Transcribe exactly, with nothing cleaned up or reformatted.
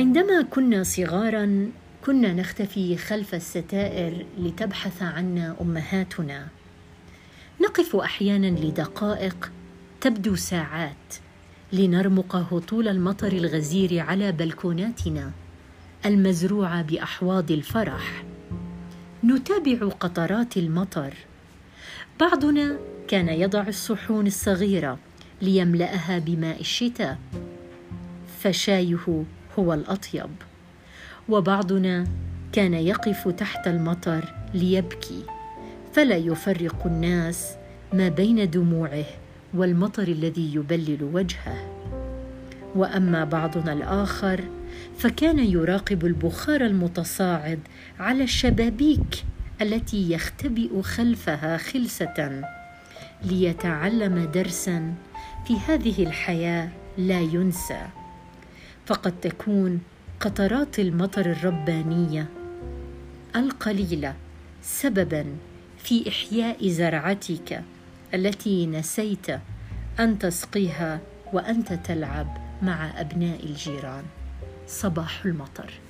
عندما كنا صغاراً كنا نختفي خلف الستائر لتبحث عنا أمهاتنا. نقف أحياناً لدقائق تبدو ساعات لنرمق هطول المطر الغزير على بلكوناتنا المزروعة بأحواض الفرح. نتابع قطرات المطر. بعضنا كان يضع الصحون الصغيرة ليملأها بماء الشتاء، فشايه هو الأطيب. وبعضنا كان يقف تحت المطر ليبكي، فلا يفرق الناس ما بين دموعه والمطر الذي يبلل وجهه. وأما بعضنا الآخر فكان يراقب البخار المتصاعد على الشبابيك التي يختبئ خلفها خلسة ليتعلم درساً في هذه الحياة لا ينسى. فقد تكون قطرات المطر الربانية القليلة سبباً في إحياء زرعتك التي نسيت أن تسقيها وأنت تلعب مع أبناء الجيران. صباح المطر.